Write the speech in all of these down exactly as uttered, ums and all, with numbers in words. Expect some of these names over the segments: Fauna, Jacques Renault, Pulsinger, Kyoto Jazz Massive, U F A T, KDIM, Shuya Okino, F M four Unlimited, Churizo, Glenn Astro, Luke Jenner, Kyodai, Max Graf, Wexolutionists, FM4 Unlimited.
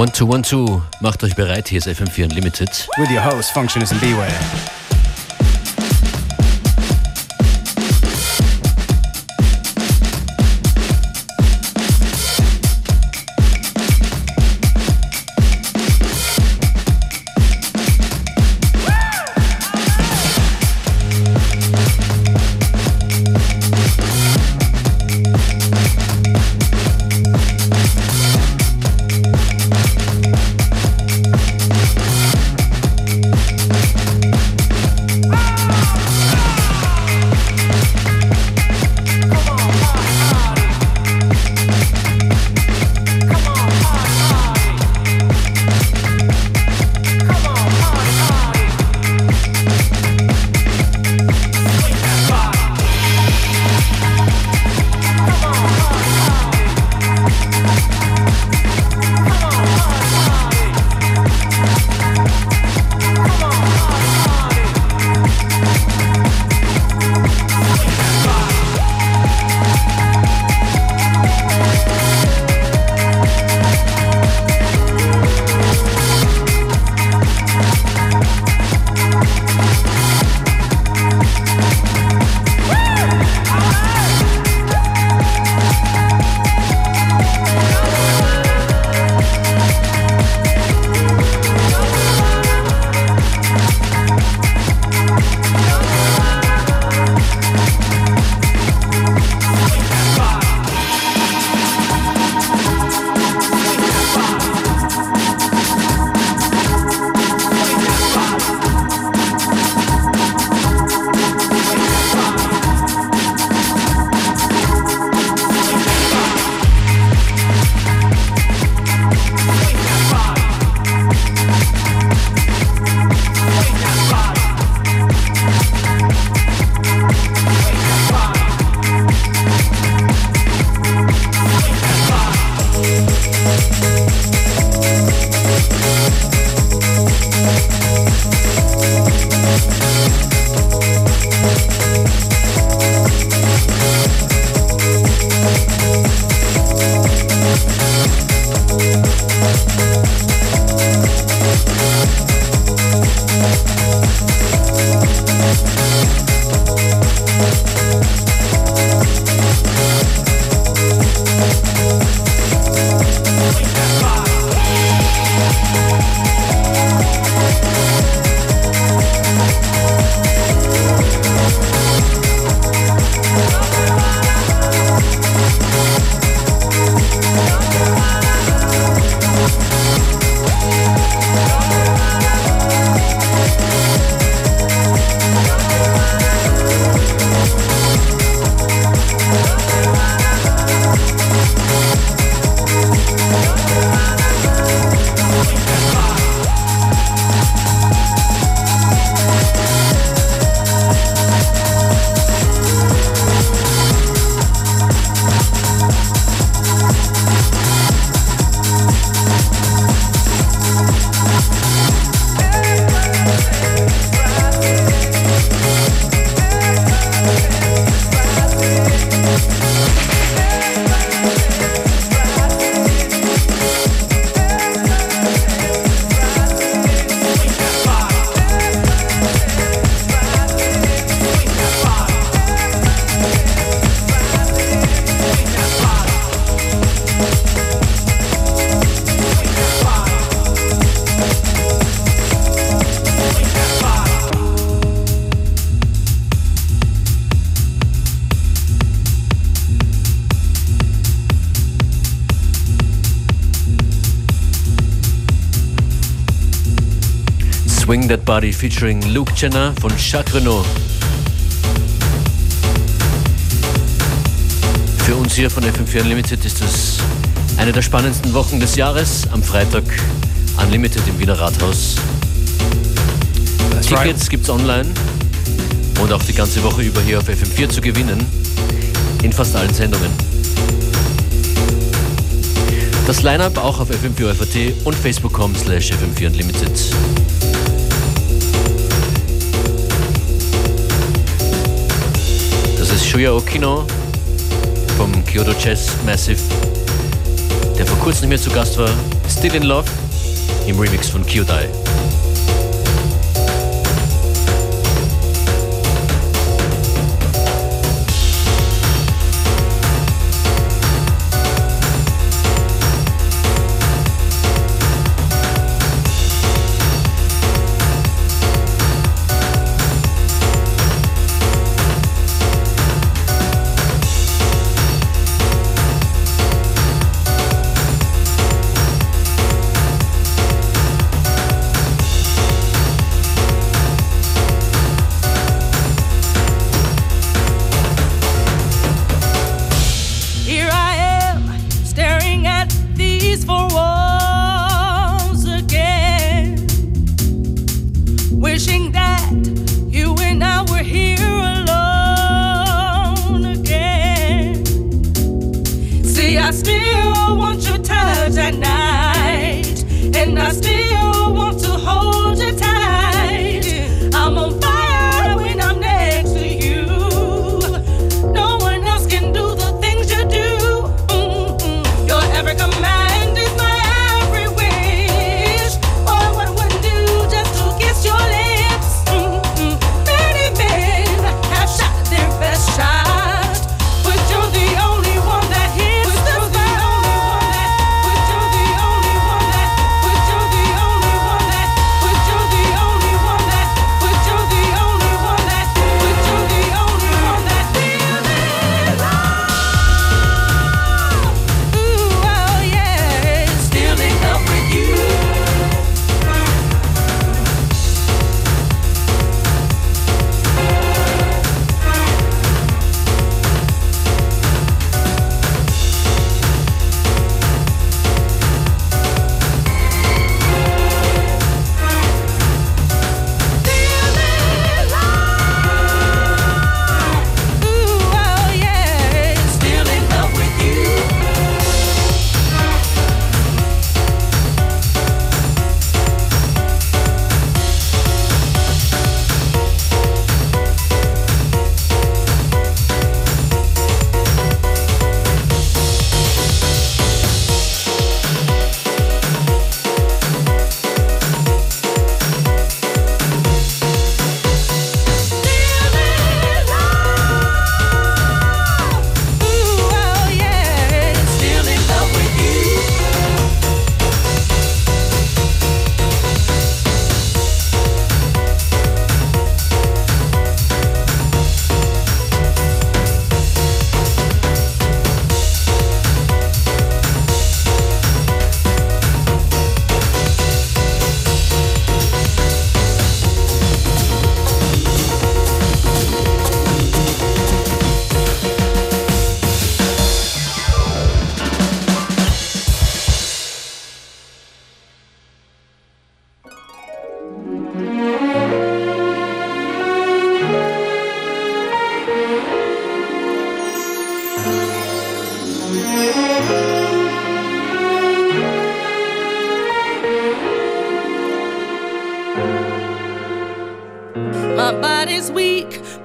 one two one two, macht euch bereit, hier ist F M four Unlimited. With your host, Functionist and Beware. Swing That Body featuring Luke Jenner von Jacques Renault. Für uns hier von F M four Unlimited ist es eine der spannendsten Wochen des Jahres. Am Freitag Unlimited im Wiener Rathaus. That's Tickets right. Gibt's online und auch die ganze Woche über hier auf F M four zu gewinnen. In fast allen Sendungen. Das Line-Up auch auf F M four U F A T und facebook dot com slash F M four Unlimited. Shuya Okino vom Kyoto Jazz Massive, der vor kurzem hier zu Gast war, Still in Love im Remix von Kyodai.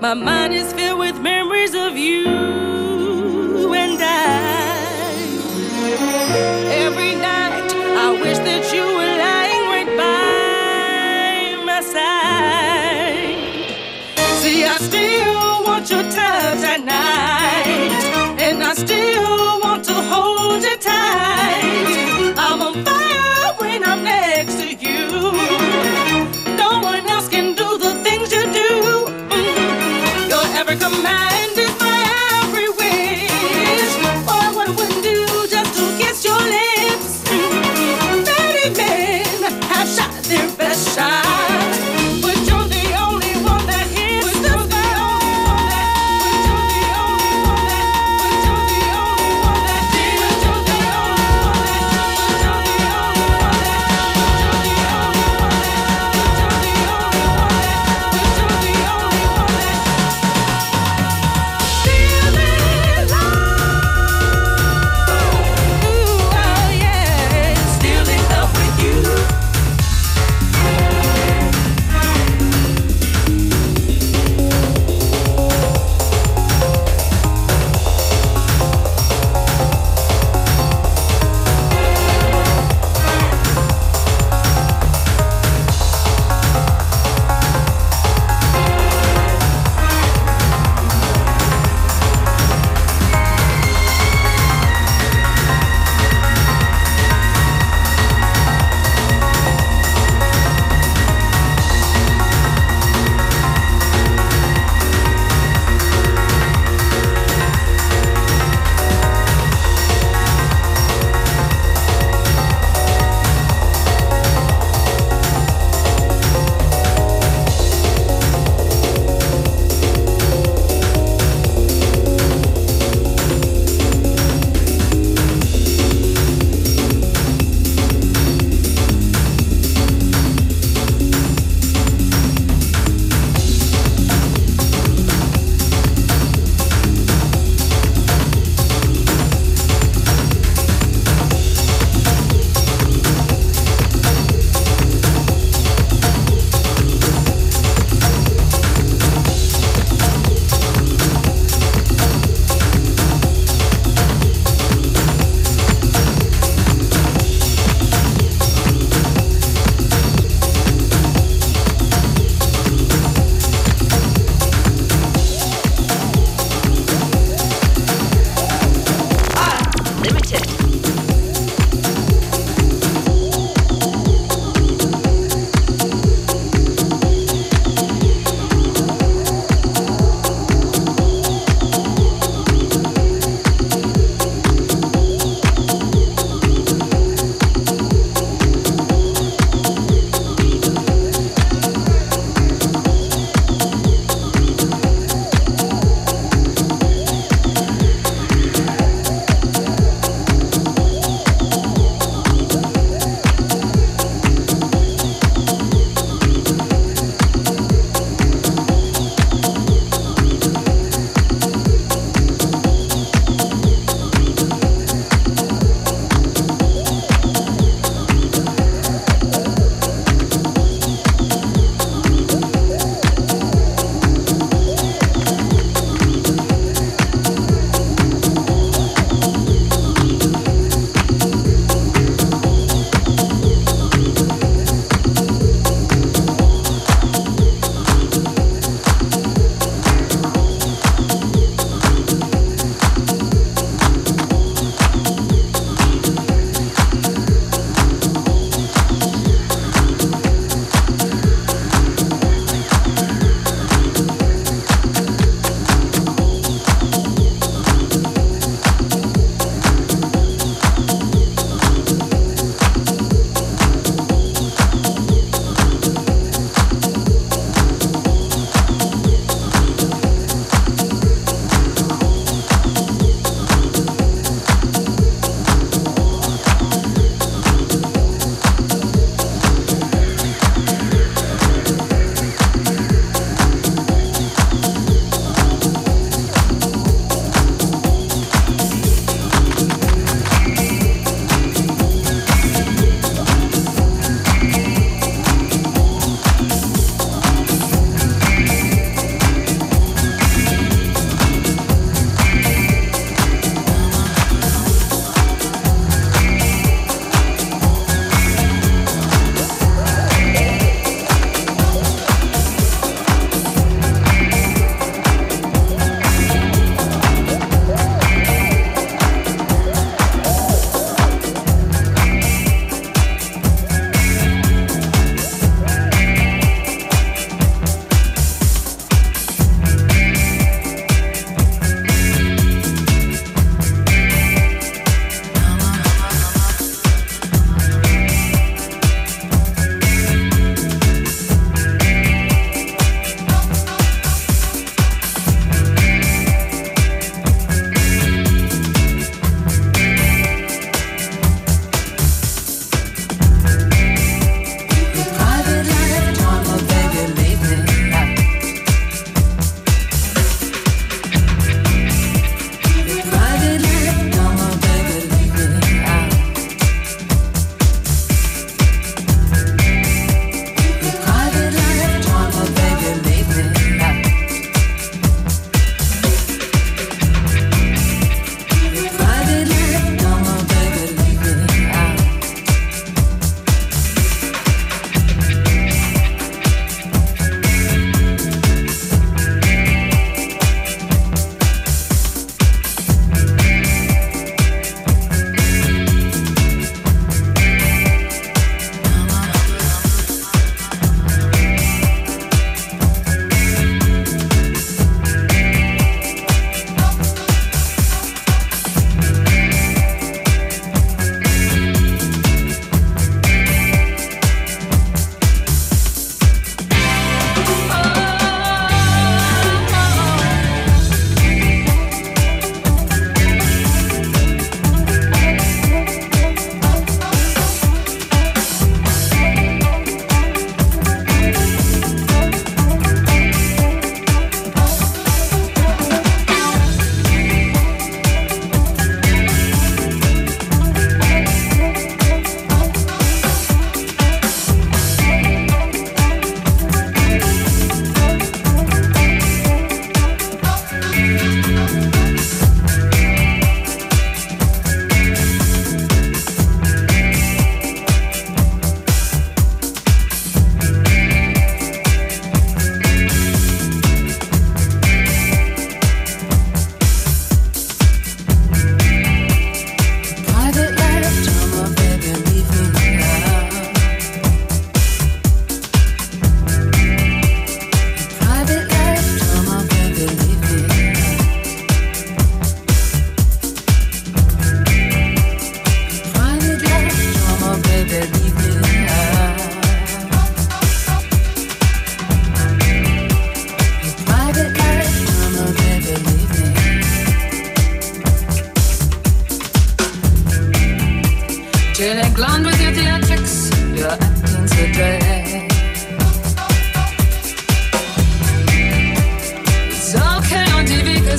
My mind is filled with memories of you and I. Every night I wish that you were lying right by my side. See, I still want your touch at night, and I still want to hold you tight. I'm on fire when I'm next to you. No one else can do the things you do. Commanded by every wish.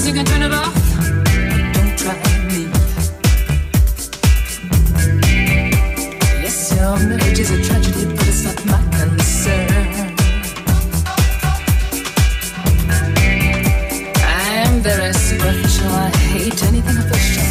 you can turn it off. Don't try me. Yes, your marriage is a tragedy, but it's not my concern. I'm very superficial. I hate anything official.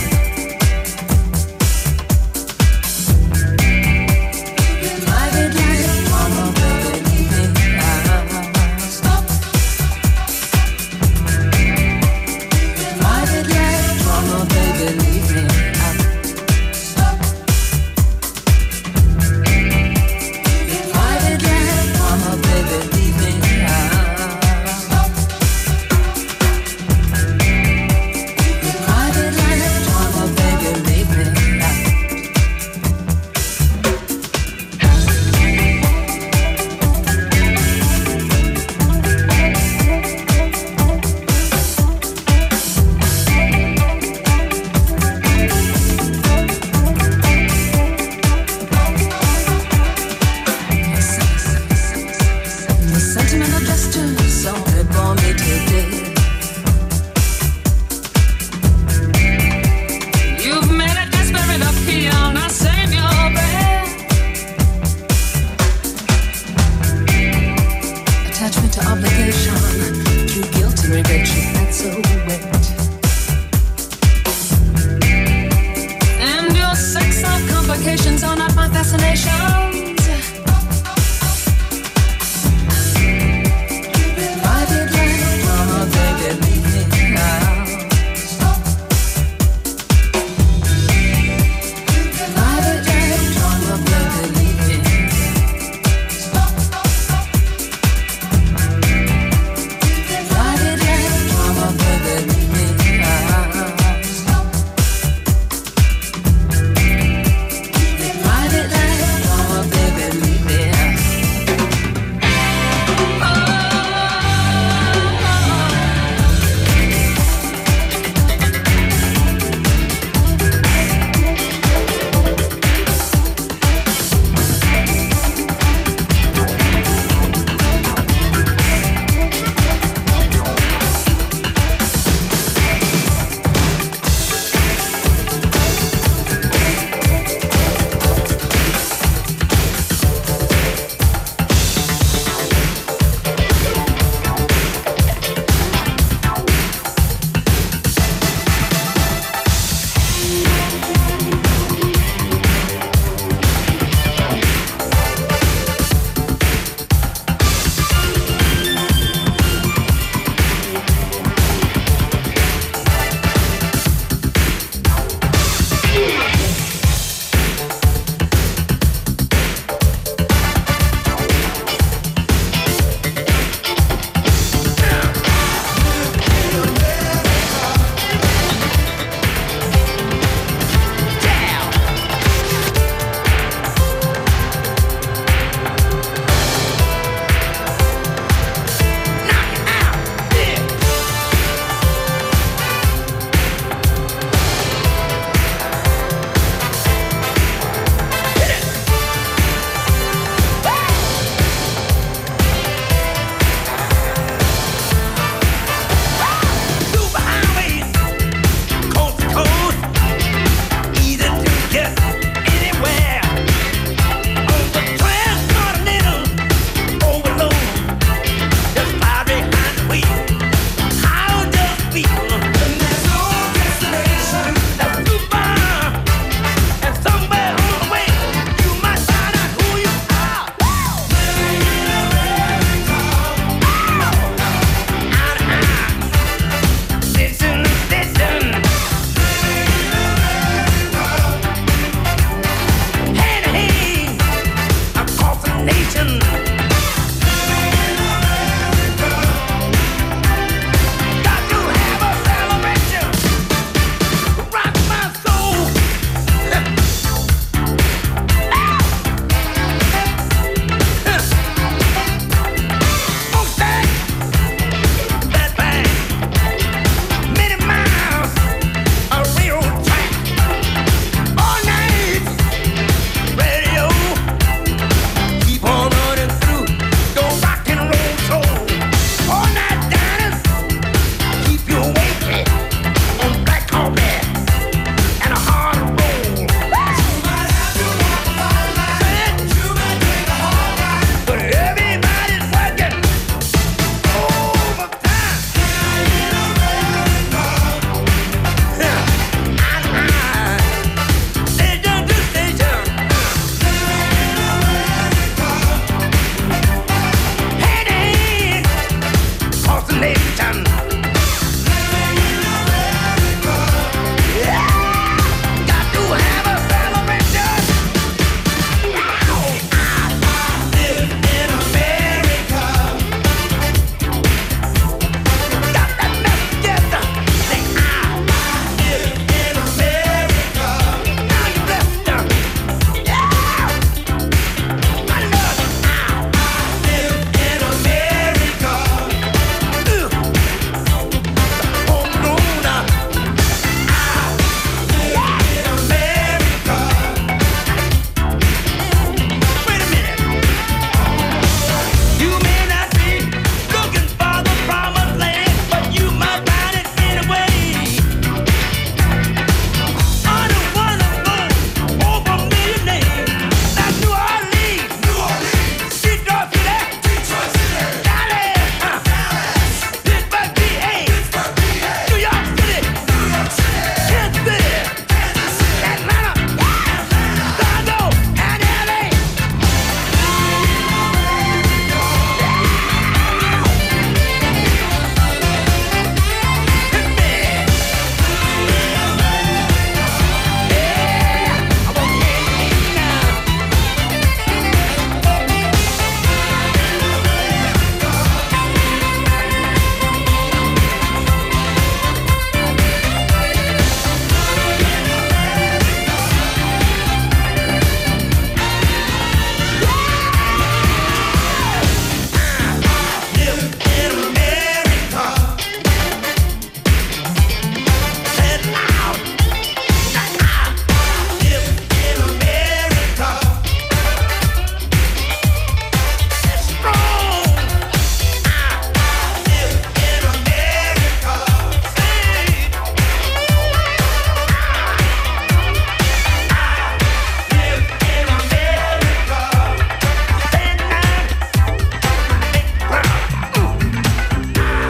All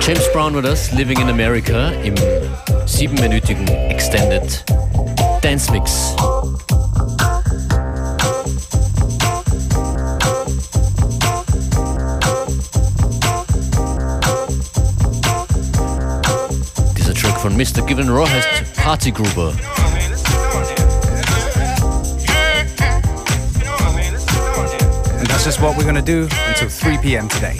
James Brown war das, Living in America im siebenminütigen Extended Dance Mix. Dieser Track von Mister Given Raw heißt Party Groover. And that's just what we're gonna do until three p m today.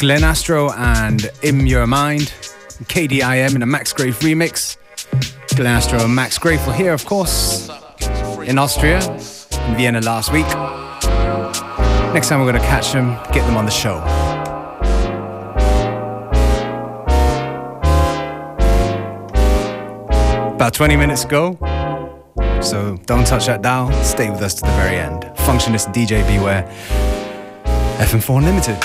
Glenn Astro and In Your Mind, K D I M in a Max Graf remix. Glenn Astro and Max Graf were here, of course, in Austria, in Vienna last week. Next time we're going to catch them, get them on the show. About twenty minutes ago, so don't touch that dial, stay with us to the very end. Functionist D J Beware, F M four Unlimited.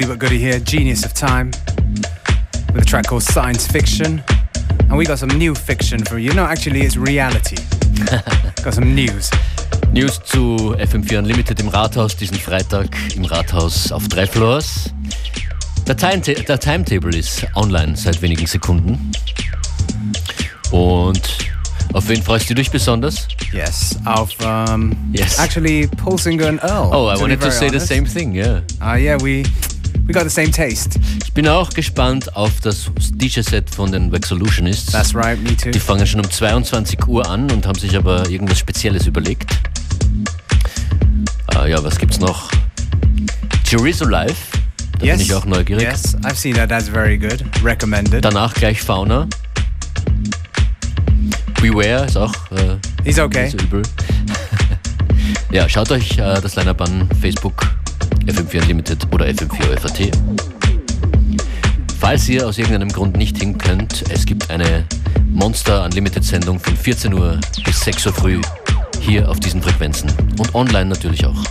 Oldie but goodie here, Genius of Time, with a track called Science Fiction. And we got some new fiction for you. No, actually it's reality. Got some news. News zu F M vier Unlimited im Rathaus, diesen Freitag im Rathaus auf drei Floors. Der, Timeta- der Timetable ist online seit wenigen Sekunden. Und auf wen freust du dich besonders? Yes, auf, um, yes. actually, Pulsinger and Earl. Oh, I to wanted to say honest. the same thing, yeah. Ah, uh, yeah, we, we got the same taste. Ich bin auch gespannt auf das D J-Set von den Wexolutionists. That's right, me too. Die fangen schon um zweiundzwanzig Uhr an und haben sich aber irgendwas Spezielles überlegt. Ah, ja, was gibt's noch? Churizo live. Da yes. bin ich auch neugierig. Yes, I've seen that, that's very good. Recommended. Danach gleich Fauna. Beware ist auch äh, ist okay. Ist übel. Ja, schaut euch äh, das Line-Up an, Facebook, F M vier Unlimited oder F M vier U F A T. Falls ihr aus irgendeinem Grund nicht hin könnt, es gibt eine Monster Unlimited-Sendung von vierzehn Uhr bis sechs Uhr früh hier auf diesen Frequenzen und online natürlich auch.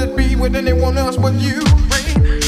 it be with anyone else but you?